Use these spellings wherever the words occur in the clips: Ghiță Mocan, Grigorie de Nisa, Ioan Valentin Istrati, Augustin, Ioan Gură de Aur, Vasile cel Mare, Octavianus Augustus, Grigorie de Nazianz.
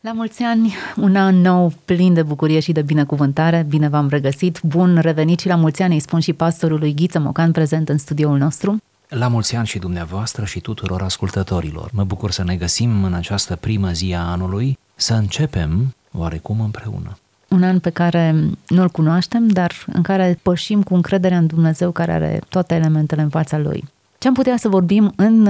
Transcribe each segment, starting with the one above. La mulți ani, un an nou plin de bucurie și de binecuvântare. Bine v-am regăsit, bun revenit și la mulți ani îi spun și pastorului Ghiță Mocan, prezent în studioul nostru. La mulți ani și dumneavoastră și tuturor ascultătorilor. Mă bucur să ne găsim în această primă zi a anului, să începem oarecum împreună. Un an pe care nu-l cunoaștem, dar în care pășim cu încrederea în Dumnezeu care are toate elementele în fața Lui. Ce am putea să vorbim în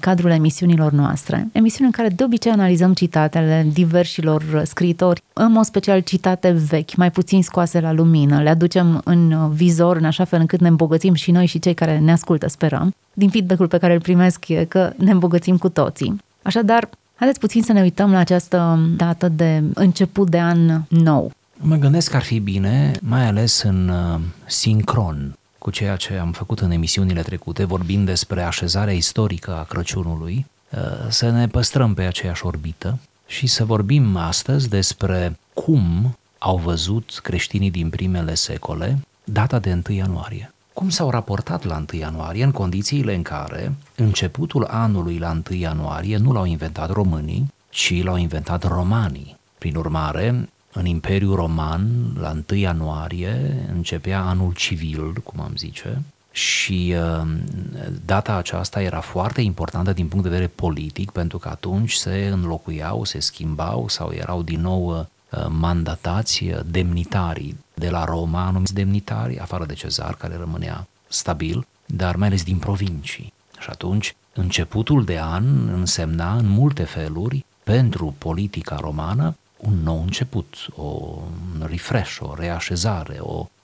cadrul emisiunilor noastre? Emisiuni în care de obicei analizăm citatele diversilor scriitori, în mod special citate vechi, mai puțin scoase la lumină, le aducem în vizor în așa fel încât ne îmbogățim și noi și cei care ne ascultă, sperăm. Din feedback-ul pe care îl primesc e că ne îmbogățim cu toții. Așadar, haideți puțin să ne uităm la această dată de început de an nou. Mă gândesc că ar fi bine, mai ales în sincron cu ceea ce am făcut în emisiunile trecute, vorbind despre așezarea istorică a Crăciunului, să ne păstrăm pe aceeași orbită și să vorbim astăzi despre cum au văzut creștinii din primele secole data de 1 ianuarie. Cum s-au raportat la 1 ianuarie în condițiile în care începutul anului la 1 ianuarie nu l-au inventat românii, ci l-au inventat romanii. Prin urmare, în Imperiul Roman, la 1 ianuarie, începea anul civil, cum am zice, și data aceasta era foarte importantă din punct de vedere politic, pentru că atunci se înlocuiau, se schimbau sau erau din nou mandatați demnitarii de la Roma, anumiți demnitari, afară de Cezar, care rămânea stabil, dar mai ales din provincii. Și atunci, începutul de an însemna în multe feluri, pentru politica romană, un nou început, un refresh, o reașezare,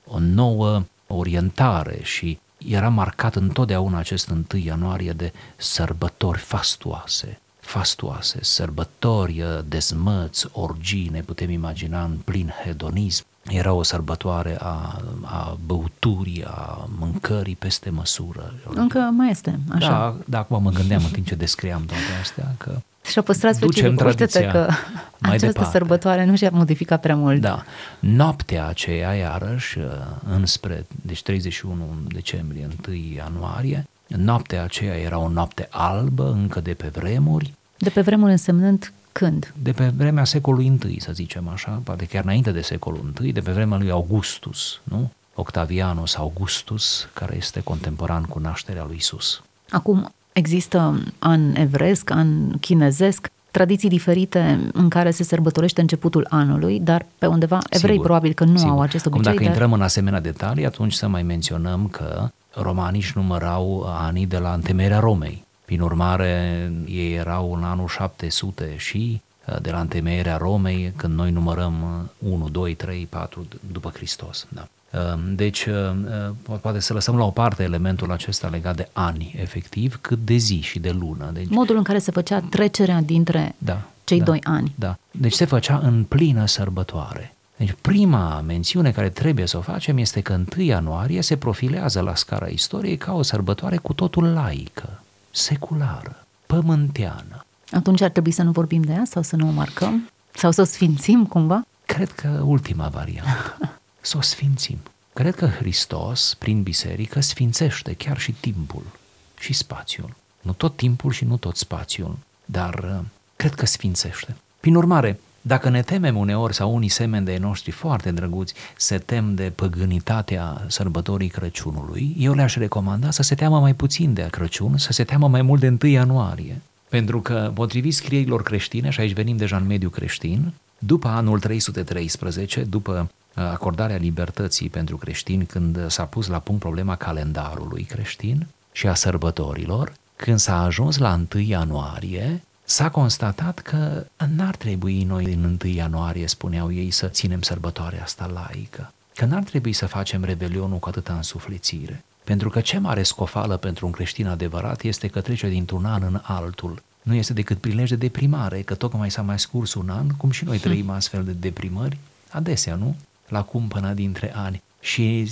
o nouă orientare și era marcat întotdeauna acest 1 ianuarie de sărbători fastuoase, sărbători, dezmăți, orgii, ne putem imagina în plin hedonism. Era o sărbătoare a băuturii, a mâncării peste măsură. Încă mai este, așa. Da, acum mă gândeam în timp ce descriam toate astea că și-a păstrat specificul, cuștetă că această departe. Sărbătoare nu și-a modificat prea mult. Da, noaptea aceea, iarăși, deci 31 decembrie, 1 ianuarie, noaptea aceea era o noapte albă, încă de pe vremuri. De pe vremuri însemnând când? De pe vremea secolului I, să zicem așa, poate chiar înainte de secolul I, de pe vremea lui Augustus, nu? Octavianus Augustus, care este contemporan cu nașterea lui Isus. Acum, există an evresc, an chinezesc, tradiții diferite în care se sărbătorește începutul anului, dar pe undeva evrei probabil că nu au acest obicei. Acum, dacă intrăm în asemenea detalii, atunci să mai menționăm că romanii își numărau anii de la întemeierea Romei. Prin urmare, ei erau în anul 700 și de la întemeierea Romei, când noi numărăm 1, 2, 3, 4 după Hristos. Da. Deci, poate să lăsăm la o parte elementul acesta legat de ani, efectiv, cât de zi și de lună. Deci, modul în care se făcea trecerea dintre doi ani. Da. Deci se făcea în plină sărbătoare. Deci prima mențiune care trebuie să o facem este că 1 ianuarie se profilează la scara istoriei ca o sărbătoare cu totul laică, seculară, pământeană. Atunci ar trebui să nu vorbim de ea sau să nu o marcăm? Sau să o sfințim cumva? Cred că ultima variantă. Să o sfințim. Cred că Hristos, prin biserică, sfințește chiar și timpul și spațiul. Nu tot timpul și nu tot spațiul, dar cred că sfințește. Prin urmare, dacă ne temem uneori sau unii semeni de ei noștri foarte drăguți se tem de păgânitatea sărbătorii Crăciunului, eu le-aș recomanda să se teamă mai puțin de Crăciun, să se teamă mai mult de 1 ianuarie. Pentru că, potrivit scrierilor creștine, și aici venim deja în mediul creștin, după anul 313, după acordarea libertății pentru creștini, când s-a pus la punct problema calendarului creștin și a sărbătorilor, când s-a ajuns la 1 ianuarie, s-a constatat că n-ar trebui noi din 1 ianuarie, spuneau ei, să ținem sărbătoarea asta laică, că n-ar trebui să facem revelionul cu atâta însuflețire, pentru că ce mare scofală pentru un creștin adevărat este că trece dintr-un an în altul. Nu este decât prilej de deprimare, că tocmai s-a mai scurs un an, cum și noi trăim astfel de deprimări, adesea, nu? la cumpăna dintre ani. Și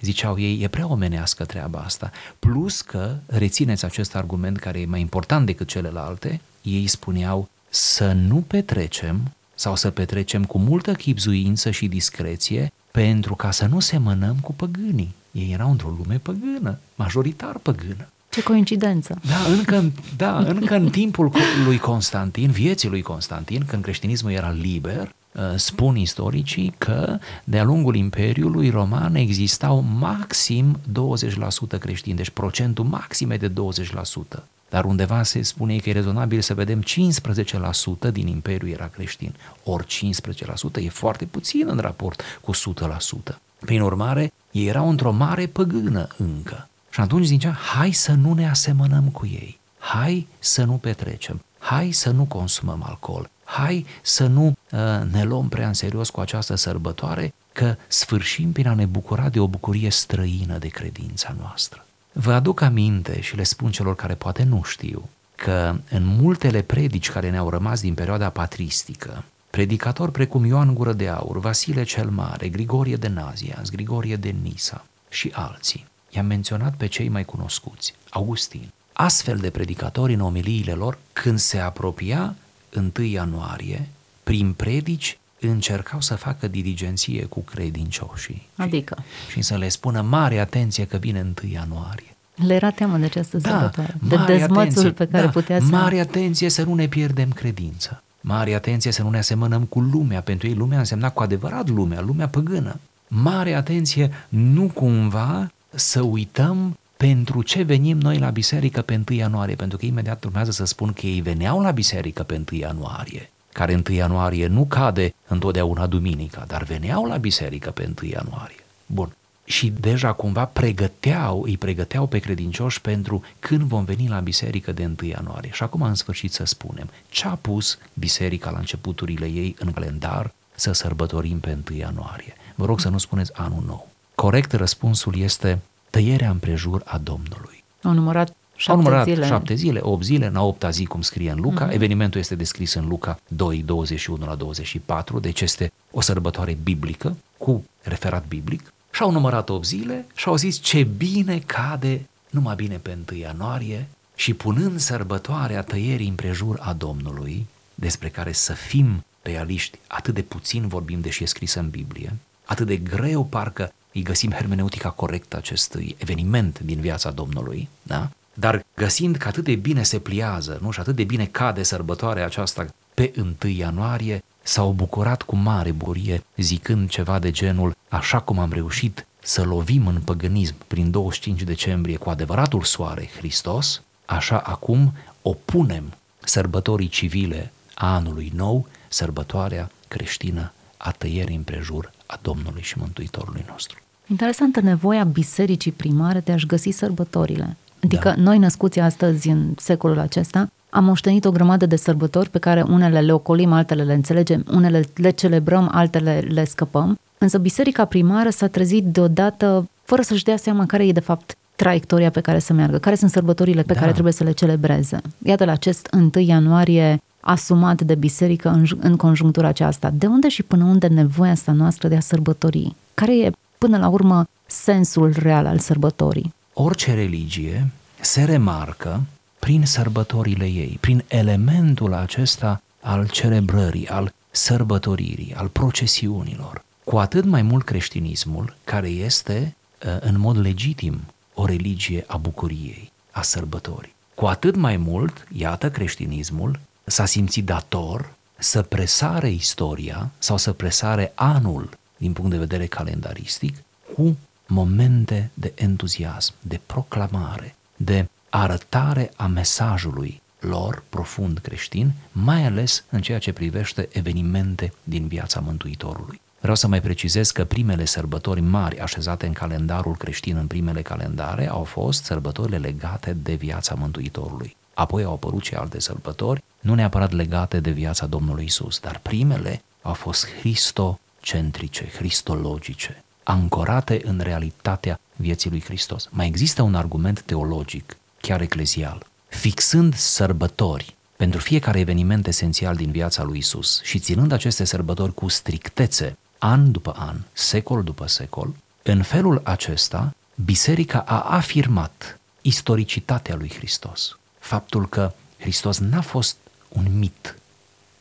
ziceau ei, e prea omenească treaba asta. Plus că, rețineți acest argument care e mai important decât celelalte, ei spuneau să nu petrecem sau să petrecem cu multă chibzuință și discreție pentru ca să nu semănăm cu păgânii. Ei erau într-o lume păgână, majoritar păgână. Ce coincidență! Da, încă în timpul lui Constantin, vieții lui Constantin, când creștinismul era liber, spun istoricii că de-a lungul Imperiului Roman existau maxim 20% creștini, deci procentul maxim e de 20%. Dar undeva se spune că e rezonabil să vedem 15% din Imperiu era creștin. Ori 15% e foarte puțin în raport cu 100%. Prin urmare, ei erau într-o mare păgână încă. Și atunci zicea, hai să nu ne asemănăm cu ei, hai să nu petrecem, hai să nu consumăm alcool, hai să nu ne luăm prea în serios cu această sărbătoare, că sfârșim prin a ne bucura de o bucurie străină de credința noastră. Vă aduc aminte și le spun celor care poate nu știu că în multele predici care ne-au rămas din perioada patristică, predicatori precum Ioan Gură de Aur, Vasile cel Mare, Grigorie de Nazianz, Grigorie de Nisa și alții, i-am menționat pe cei mai cunoscuți, Augustin. Astfel de predicatori în omiliile lor, când se apropia 1 ianuarie, prin predici încercau să facă diligenție cu credincioșii. Adică? Și să le spună mare atenție că vine 1 ianuarie. Le era teamă de această sărbătoare, de dezmățul pe care putea să... Mare atenție să nu ne pierdem credința. Mare atenție să nu ne asemănăm cu lumea, pentru ei lumea însemna cu adevărat lumea păgână. Mare atenție nu cumva să uităm pentru ce venim noi la biserică pe 1 ianuarie, pentru că imediat urmează să spun că ei veneau la biserică pe 1 ianuarie, care 1 ianuarie nu cade întotdeauna duminica, dar veneau la biserică pe 1 ianuarie. Bun. Și deja cumva îi pregăteau pe credincioși pentru când vom veni la biserică de 1 ianuarie. Și acum în sfârșit să spunem ce a pus biserica la începuturile ei în calendar să sărbătorim pe 1 ianuarie. Vă rog să nu spuneți anul nou. Corect răspunsul este tăierea împrejur a Domnului. Au numărat 7 zile, 8 zile, în a 8-a zi, cum scrie în Luca. Evenimentul este descris în Luca 2, 21-24, deci este o sărbătoare biblică, cu referat biblic. Și au numărat 8 zile și au zis ce bine cade, numai bine pe 1 ianuarie și punând sărbătoarea tăierii împrejur a Domnului, despre care să fim realiști, atât de puțin vorbim, deși e scrisă în Biblie, atât de greu parcă îi găsim hermeneutica corectă acestui eveniment din viața Domnului, da? Dar găsind că atât de bine se pliază, nu? Și atât de bine cade sărbătoarea aceasta pe 1 ianuarie, s-au bucurat cu mare bucurie, zicând ceva de genul, așa cum am reușit să lovim în păgânism prin 25 decembrie cu adevăratul soare Hristos, așa acum opunem sărbătorii civile a anului nou, sărbătoarea creștină a tăierii împrejur a Domnului și Mântuitorului nostru. Interesantă nevoia bisericii primare de a-și găsi sărbătorile. Adică Noi născuți astăzi în secolul acesta am moștenit o grămadă de sărbători pe care unele le ocolim, altele le înțelegem, unele le celebrăm, altele le scăpăm, însă biserica primară s-a trezit deodată fără să-și dea seama care e de fapt traiectoria pe care să meargă, care sunt sărbătorile pe care trebuie să le celebreze. Iată la acest 1 ianuarie asumat de biserică în conjunctura aceasta. De unde și până unde nevoia asta noastră de a sărbători? Care e până la urmă sensul real al sărbătorii? Orice religie se remarcă prin sărbătorile ei, prin elementul acesta al celebrării, al sărbătoririi, al procesiunilor. Cu atât mai mult creștinismul, care este în mod legitim o religie a bucuriei, a sărbătorii. Cu atât mai mult, iată, creștinismul s-a simțit dator să presare istoria sau să presare anul, din punct de vedere calendaristic, cu momente de entuziasm, de proclamare, de arătare a mesajului lor profund creștin, mai ales în ceea ce privește evenimente din viața Mântuitorului. Vreau să mai precizez că primele sărbători mari așezate în calendarul creștin, în primele calendare, au fost sărbătorile legate de viața Mântuitorului. Apoi au apărut și alte sărbători, nu neapărat legate de viața Domnului Isus, dar primele au fost cristocentrice, cristologice, ancorate în realitatea vieții lui Hristos. Mai există un argument teologic, chiar eclezial. Fixând sărbători pentru fiecare eveniment esențial din viața lui Isus și ținând aceste sărbători cu strictețe an după an, secol după secol, în felul acesta, Biserica a afirmat istoricitatea lui Hristos. Faptul că Hristos n-a fost un mit,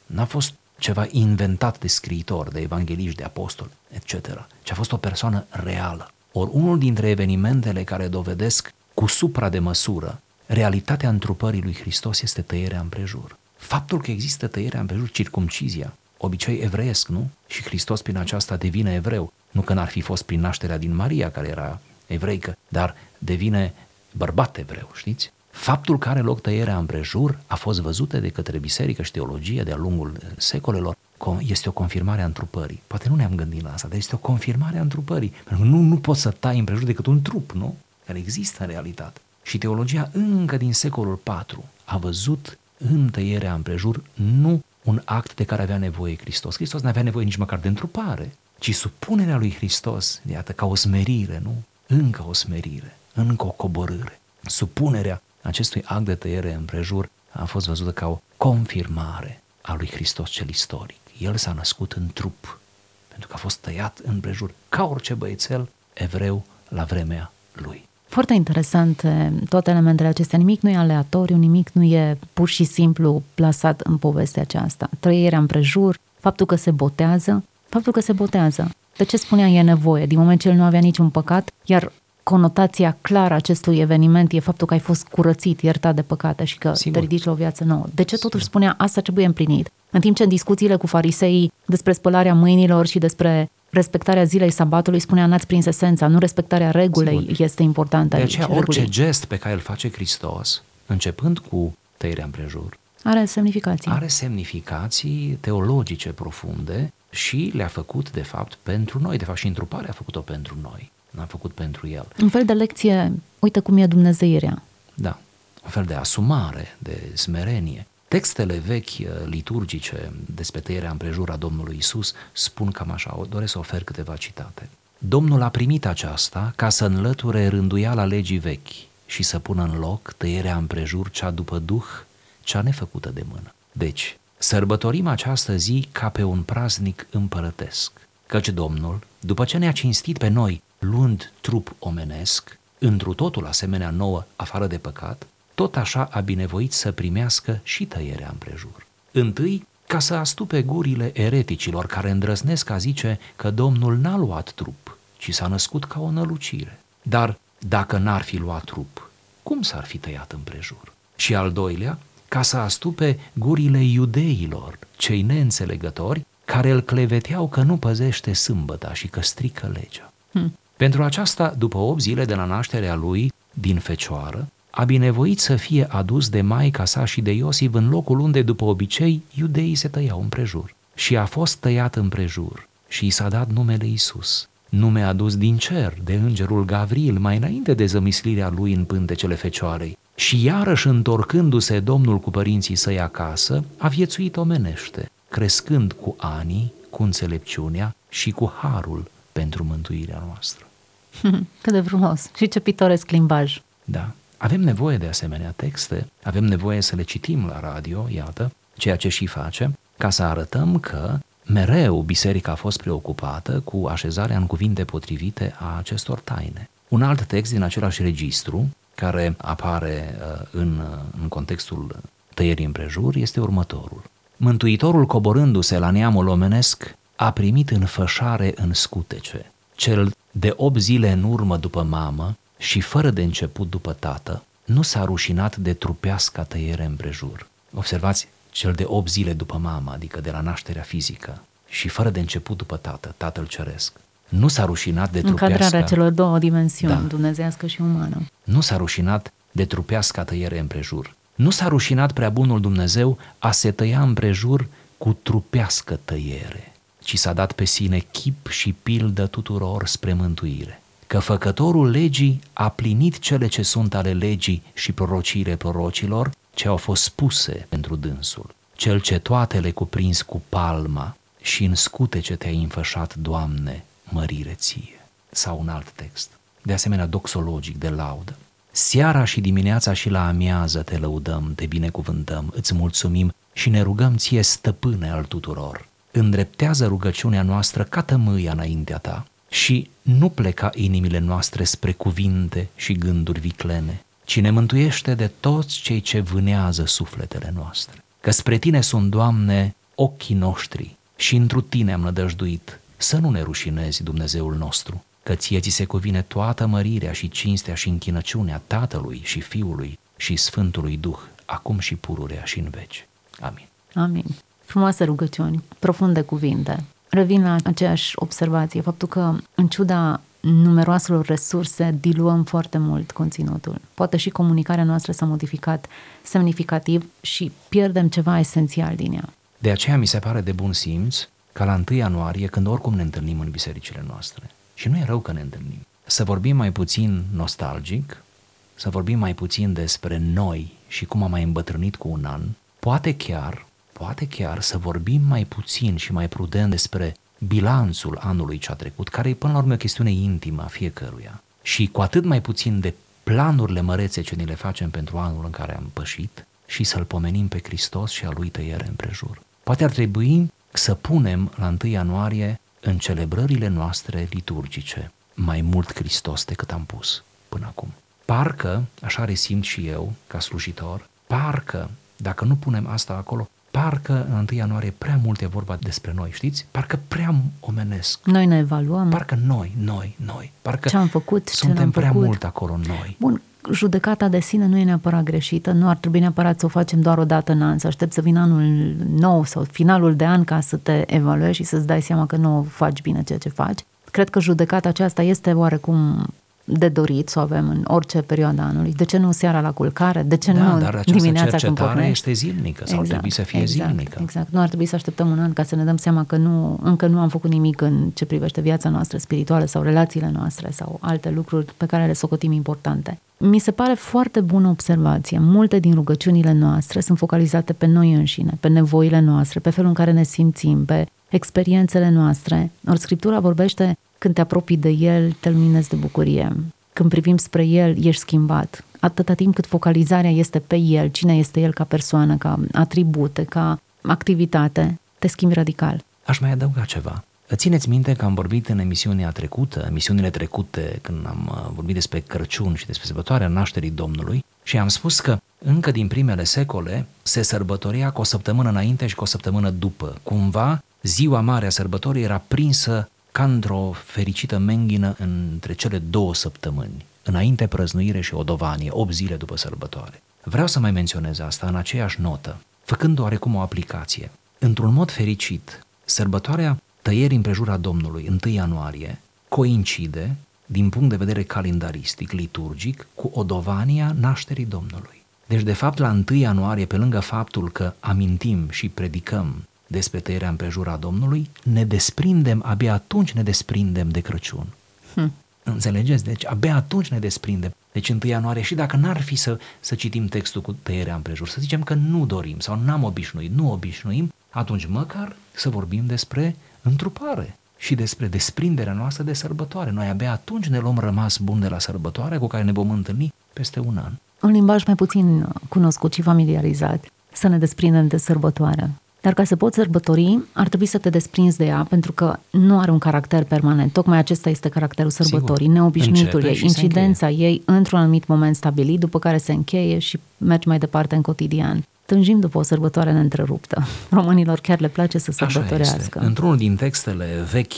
n-a fost ceva inventat de scriitori, de evangheliști, de apostoli, etc., ci a fost o persoană reală. Ori unul dintre evenimentele care dovedesc cu supra de măsură realitatea întrupării lui Hristos este tăierea împrejur. Faptul că există tăierea împrejur, circumcizia, obicei evreiesc, nu? Și Hristos prin aceasta devine evreu. Nu că n-ar fi fost prin nașterea din Maria, care era evreică, dar devine bărbat evreu, știți? Faptul că are loc tăierea împrejur a fost văzută de către biserică și teologie de-a lungul secolelor. Este o confirmare a întrupării. Poate nu ne-am gândit la asta, dar este o confirmare a întrupării. Pentru că nu poți să tai împrejur decât un trup, nu? Care există în realitate. Și teologia încă din secolul IV a văzut în tăierea împrejur nu un act de care avea nevoie Hristos. Hristos nu avea nevoie nici măcar de întrupare, ci supunerea lui Hristos, iată, ca o smerire, nu? Încă o smerire, încă o coborâre. Supunerea acestui act de tăiere împrejur a fost văzută ca o confirmare a lui Hristos cel istoric. El s-a născut în trup, pentru că a fost tăiat împrejur ca orice băiețel evreu la vremea lui. Foarte interesante toate elementele acestea. Nimic nu e aleatoriu, nimic nu e pur și simplu plasat în povestea aceasta. Trăierea împrejur, faptul că se botează. De ce spunea e nevoie? Din moment ce el nu avea niciun păcat, iar conotația clară acestui eveniment e faptul că ai fost curățit, iertat de păcate și că te ridici la o viață nouă. De ce totuși spunea asta trebuie împlinit? În timp ce în discuțiile cu fariseii despre spălarea mâinilor și despre respectarea zilei sabatului spunea n-ați prins esența, nu respectarea regulei este importantă aici. De aceea orice gest pe care îl face Hristos, începând cu tăierea împrejur, are semnificații teologice profunde și le-a făcut de fapt pentru noi, de fapt și întruparea a făcut-o pentru noi. N-a făcut pentru el. Un fel de lecție, uite cum e dumnezeirea. Da, un fel de asumare, de smerenie. Textele vechi liturgice despre tăierea împrejur a Domnului Iisus spun cam așa, doresc să ofer câteva citate. Domnul a primit aceasta ca să înlăture rânduiala legii vechi și să pună în loc tăierea împrejur cea după duh, cea nefăcută de mână. Deci, sărbătorim această zi ca pe un praznic împărătesc, căci Domnul, după ce ne-a cinstit pe noi, luând trup omenesc, întru totul asemenea nouă, afară de păcat, tot așa a binevoit să primească și tăierea împrejur. Întâi, ca să astupe gurile ereticilor care îndrăznesc a zice că Domnul n-a luat trup, ci s-a născut ca o nălucire. Dar dacă n-ar fi luat trup, cum s-ar fi tăiat împrejur? Și al doilea, ca să astupe gurile iudeilor, cei neînțelegători, care îl cleveteau că nu păzește sâmbăta și că strică legea. Pentru aceasta, după 8 zile de la nașterea lui, din fecioară, a binevoit să fie adus de maica sa și de Iosif în locul unde, după obicei, iudeii se tăiau împrejur. Și a fost tăiat împrejur și i s-a dat numele Iisus, nume adus din cer de îngerul Gavril mai înainte de zămislirea lui în pântecele fecioarei. Și iarăși, întorcându-se Domnul cu părinții săi acasă, a viețuit omenește, crescând cu anii, cu înțelepciunea și cu harul pentru mântuirea noastră. Cât de frumos! Și ce pitoresc limbaj! Da, avem nevoie de asemenea texte, avem nevoie să le citim la radio, iată, ceea ce și facem, ca să arătăm că mereu biserica a fost preocupată cu așezarea în cuvinte potrivite a acestor taine. Un alt text din același registru, care apare în contextul tăierii împrejur, este următorul. Mântuitorul, coborându-se la neamul omenesc, a primit înfășare în scutece, cel de 8 zile în urmă după mamă și fără de început după tată, nu s-a rușinat de trupeasca tăiere împrejur. Observați, cel de 8 zile după mamă, adică de la nașterea fizică, și fără de început după tată, Tatăl Ceresc. Nu s-a rușinat de trupeasca... Încadrarea celor două dimensiuni, da, dumnezeiască și umană. Nu s-a rușinat de trupeasca tăiere împrejur. Nu s-a rușinat prea bunul Dumnezeu a se tăia împrejur cu trupească tăiere, ci s-a dat pe sine chip și pildă tuturor spre mântuire. Că făcătorul legii a plinit cele ce sunt ale legii și prorociile prorocilor, ce au fost spuse pentru dânsul. Cel ce toate le cuprins cu palma și în scutece te-ai înfășat, Doamne, mărire ție. Sau un alt text, de asemenea doxologic, de laudă. Seara și dimineața și la amiază te lăudăm, te binecuvântăm, îți mulțumim și ne rugăm ție, stăpâne al tuturor. îndreptează rugăciunea noastră ca tămâia înaintea ta și nu pleca inimile noastre spre cuvinte și gânduri viclene, ci ne mântuiește de toți cei ce vânează sufletele noastre. Că spre tine sunt, Doamne, ochii noștri și întru tine am nădăjduit, să nu ne rușinezi, Dumnezeul nostru, că ție ți se cuvine toată mărirea și cinstea și închinăciunea Tatălui și Fiului și Sfântului Duh, acum și pururea și în veci. Amin. Amin. Frumoase rugăciuni, profunde cuvinte. Revin la aceeași observație, faptul că, în ciuda numeroaselor resurse, diluăm foarte mult conținutul. Poate și comunicarea noastră s-a modificat semnificativ și pierdem ceva esențial din ea. De aceea mi se pare de bun simț ca la 1 ianuarie, când oricum ne întâlnim în bisericile noastre, și nu e rău că ne întâlnim, să vorbim mai puțin nostalgic, să vorbim mai puțin despre noi și cum am mai îmbătrânit cu un an, poate chiar să vorbim mai puțin și mai prudent despre bilanțul anului ce a trecut, care e până la urmă o chestiune intimă a fiecăruia, și cu atât mai puțin de planurile mărețe ce ni le facem pentru anul în care am pășit, și să-L pomenim pe Hristos și a Lui tăiere împrejur. Poate ar trebui să punem la 1 ianuarie în celebrările noastre liturgice mai mult Hristos decât am pus până acum. Parcă, așa resimt și eu ca slujitor, parcă dacă nu punem asta acolo, parcă în 1 ianuarie prea mult e vorba despre noi, știți? Parcă prea omenesc. Noi ne evaluăm. Parcă noi. Parcă ce am făcut, suntem prea mult acolo noi. Bun, judecata de sine nu e neapărat greșită, nu ar trebui neapărat să o facem doar o dată în an, să aștepți să vină anul nou sau finalul de an ca să te evaluezi și să-ți dai seama că nu faci bine ceea ce faci. Cred că judecata aceasta este oarecum de dorit să o avem în orice perioadă anului. De ce nu seara la culcare? De ce nu dimineața când pornești? Dar această cercetare este zilnică sau trebuie să fie zilnică. Exact. Nu ar trebui să așteptăm un an ca să ne dăm seama că încă nu am făcut nimic în ce privește viața noastră spirituală sau relațiile noastre sau alte lucruri pe care le socotim importante. Mi se pare foarte bună observație. Multe din rugăciunile noastre sunt focalizate pe noi înșine, pe nevoile noastre, pe felul în care ne simțim, pe experiențele noastre. Ori Scriptura vorbește: când te apropii de El, te luminezi de bucurie. Când privim spre El, ești schimbat. Atâta timp cât focalizarea este pe El, cine este El ca persoană, ca atribute, ca activitate, te schimbi radical. Aș mai adăuga ceva. Țineți minte că am vorbit în emisiunile trecute, când am vorbit despre Crăciun și despre sărbătoarea nașterii Domnului, și am spus că încă din primele secole se sărbătorea cu o săptămână înainte și cu o săptămână după. Cumva, ziua mare a sărbătorii era prinsă ca într-o fericită menghină între cele 2 săptămâni, înainte prăznuire și odovanie, 8 zile după sărbătoare. Vreau să mai menționez asta în aceeași notă, făcând oarecum o aplicație. Într-un mod fericit, sărbătoarea tăierii împrejura Domnului, 1 ianuarie, coincide, din punct de vedere calendaristic, liturgic, cu odovania nașterii Domnului. Deci, de fapt, la 1 ianuarie, pe lângă faptul că amintim și predicăm despre tăierea împrejura Domnului, abia atunci ne desprindem de Crăciun. Înțelegeți? Deci abia atunci ne desprindem. Deci 1 ianuarie, și dacă n-ar fi să citim textul cu tăierea împrejur, să zicem că nu dorim sau nu obișnuim, atunci măcar să vorbim despre întrupare și despre desprinderea noastră de sărbătoare. Noi abia atunci ne luăm rămas bun de la sărbătoare, cu care ne vom întâlni peste un an. Un limbaj mai puțin cunoscut și familiarizat, să ne desprindem de sărbătoare. Dar ca să poți sărbători, ar trebui să te desprinzi de ea, pentru că nu are un caracter permanent. Tocmai acesta este caracterul sărbătorii, neobișnuitul ei, incidența ei într-un anumit moment stabilit, după care se încheie și mergi mai departe în cotidian. Tânjim după o sărbătoare neîntreruptă. Românilor chiar le place să sărbătorească. Într-unul din textele vechi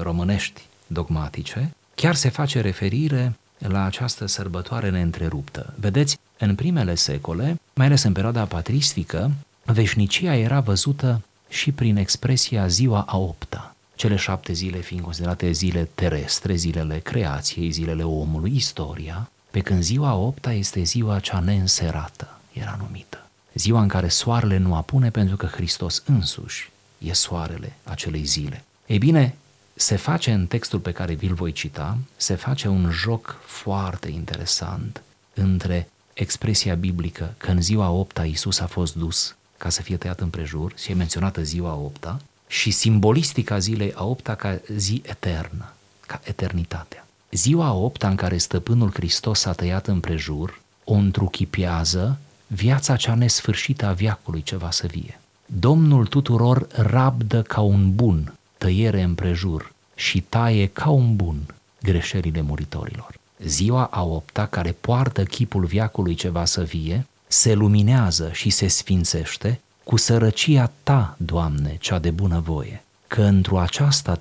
românești dogmatice, chiar se face referire la această sărbătoare neîntreruptă. Vedeți, în primele secole, mai ales în perioada patristică, veșnicia era văzută și prin expresia ziua a 8-a, cele 7 zile fiind considerate zile terestre, zilele creației, zilele omului, istoria, pe când ziua a 8-a este ziua cea neînserată, era numită. Ziua în care soarele nu apune, pentru că Hristos însuși e soarele acelei zile. Ei bine, se face în textul pe care vi-l voi cita, se face un joc foarte interesant între expresia biblică că în ziua 8-a Iisus a fost dus ca să fie tăiat împrejur și e menționată ziua 8-a, și simbolistica zilei a 8-a ca zi eternă, ca eternitatea. Ziua a 8-a în care Stăpânul Hristos s-a tăiat împrejur o întruchipează viața cea nesfârșită a veacului ce va să vie. Domnul tuturor rabdă ca un bun, tăiere împrejur, și taie ca un bun greșelile muritorilor. Ziua a opta, care poartă chipul veacului ce va să vie, se luminează și se sfințește cu sărăcia ta, Doamne, cea de bunăvoie, că într-o aceasta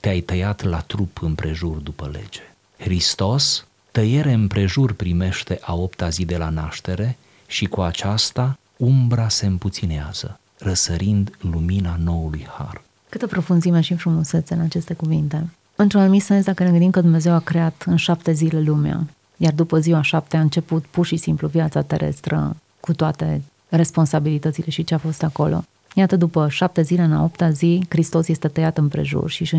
te-ai tăiat la trup împrejur după lege. Hristos tăiere împrejur primește a opta zi de la naștere și cu aceasta umbra se împuținează, răsărind lumina noului har. Câtă profunzime și frumusețe în aceste cuvinte! Într-un anumit sens, dacă ne gândim că Dumnezeu a creat în 7 zile lumea, iar după ziua 7 a început pur și simplu viața terestră cu toate responsabilitățile și ce a fost acolo. Iată, după 7 zile, în a 8-a zi, Hristos este tăiat împrejur și își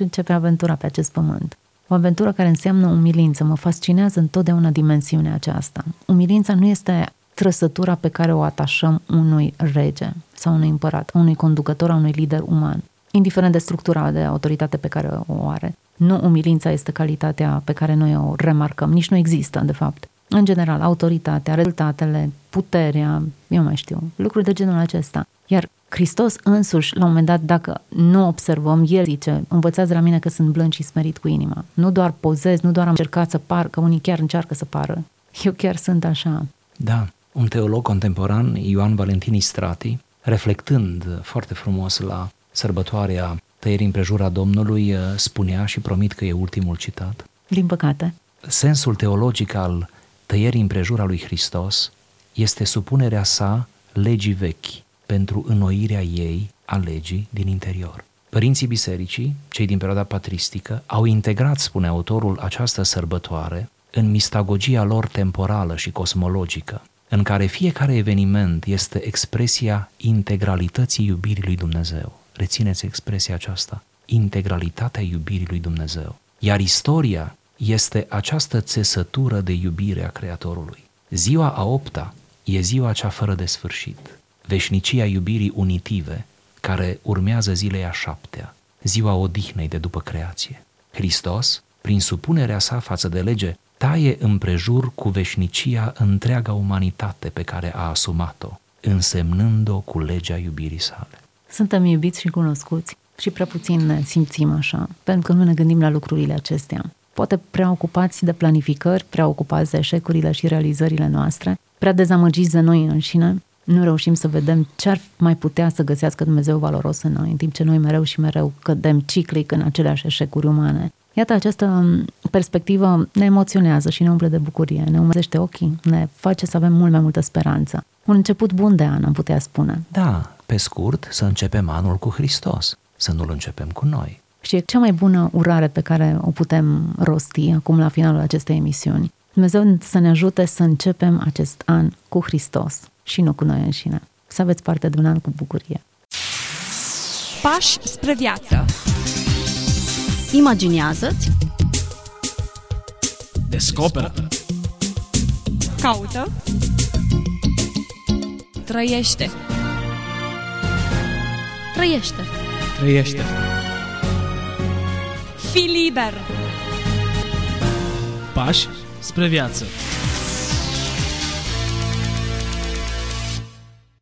începe aventura pe acest pământ. O aventură care înseamnă umilință. Mă fascinează întotdeauna dimensiunea aceasta. Umilința nu este trăsătura pe care o atașăm unui rege sau unui împărat, unui conducător, unui lider uman, indiferent de structura de autoritate pe care o are. Nu umilința este calitatea pe care noi o remarcăm, nici nu există, de fapt. În general, autoritatea, rezultatele, puterea, eu mai știu, lucruri de genul acesta. Iar Hristos însuși, la un moment dat, dacă nu observăm, El zice: învățați de la mine că sunt blând și smerit cu inima. Nu doar pozez, nu doar am încercat să par, că unii chiar încearcă să pară. Eu chiar sunt așa. Da, un teolog contemporan, Ioan Valentin Istrati, reflectând foarte frumos la sărbătoarea tăierii împrejura Domnului, spunea, și promit că e ultimul citat, din păcate, sensul teologic al tăierii împrejura lui Hristos este supunerea sa legii vechi pentru înnoirea ei a legii din interior. Părinții bisericii, cei din perioada patristică, au integrat, spune autorul, această sărbătoare în mistagogia lor temporală și cosmologică, în care fiecare eveniment este expresia integralității iubirii lui Dumnezeu. Rețineți expresia aceasta, integralitatea iubirii lui Dumnezeu. Iar istoria este această țesătură de iubire a Creatorului. Ziua a opta e ziua cea fără de sfârșit, veșnicia iubirii unitive, care urmează zilei a 7-a, ziua odihnei de după creație. Hristos, prin supunerea sa față de lege, taie împrejur cu veșnicia întreaga umanitate pe care a asumat-o, însemnând-o cu legea iubirii sale. Suntem iubiți și cunoscuți și prea puțin ne simțim așa, pentru că nu ne gândim la lucrurile acestea. Poate prea ocupați de planificări, prea ocupați de eșecurile și realizările noastre, prea dezamăgiți de noi înșine, nu reușim să vedem ce ar mai putea să găsească Dumnezeu valoros în noi, în timp ce noi mereu și mereu cădem ciclic în aceleași eșecuri umane. Iată, această perspectivă ne emoționează și ne umple de bucurie, ne umezește ochii, ne face să avem mult mai multă speranță. Un început bun de an, am putea spune. Da, pe scurt, să începem anul cu Hristos, să nu-L începem cu noi. Și e cea mai bună urare pe care o putem rosti acum la finalul acestei emisiuni. Dumnezeu să ne ajute să începem acest an cu Hristos și nu cu noi înșine. Să aveți parte de un an cu bucurie. Pași spre viață. Imaginează-ți. Descoperă. Caută. Trăiește. Trăiește. Trăiește. Fii liber. Pași spre viață.